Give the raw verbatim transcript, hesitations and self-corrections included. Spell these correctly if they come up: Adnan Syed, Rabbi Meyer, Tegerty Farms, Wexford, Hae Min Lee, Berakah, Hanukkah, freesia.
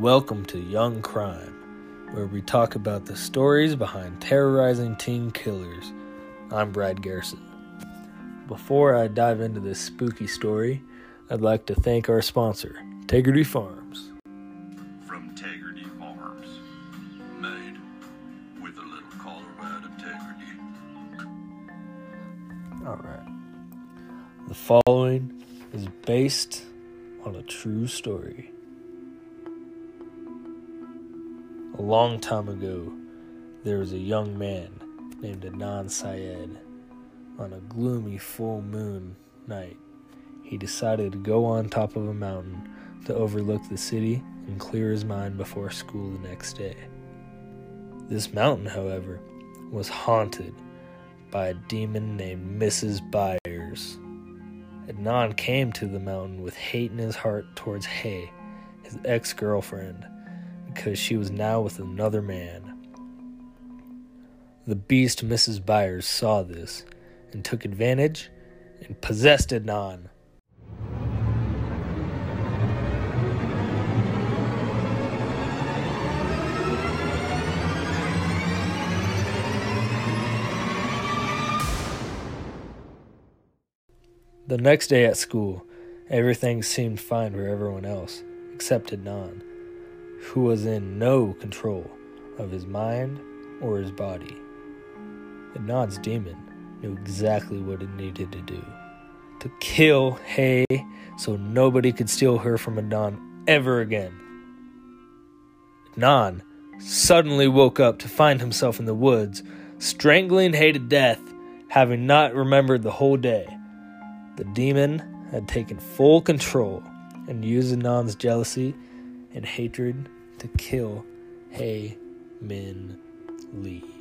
Welcome to Young Crime, where we talk about the stories behind terrorizing teen killers. I'm Brad Garrison. Before I dive into this spooky story, I'd like to thank our sponsor, Tegerty Farms. From Tegerty Farms, made with a little Colorado Tegerty. Alright. The following is based on a true story. A long time ago, there was a young man named Adnan Syed. On a gloomy full moon night, he decided to go on top of a mountain to overlook the city and clear his mind before school the next day. This mountain, however, was haunted by a demon named Missus Byers. Adnan came to the mountain with hate in his heart towards Hae, his ex-girlfriend, because she was now with another man. The beast Missus Byers saw this and took advantage and possessed Adnan. The next day at school, everything seemed fine for everyone else, except Adnan, who was in no control of his mind or his body. Adnan's demon knew exactly what it needed to do. To kill Hae so nobody could steal her from Adnan ever again. Adnan suddenly woke up to find himself in the woods, strangling Hae to death, having not remembered the whole day. The demon had taken full control and used Adnan's jealousy and hatred to kill Hae Min Lee.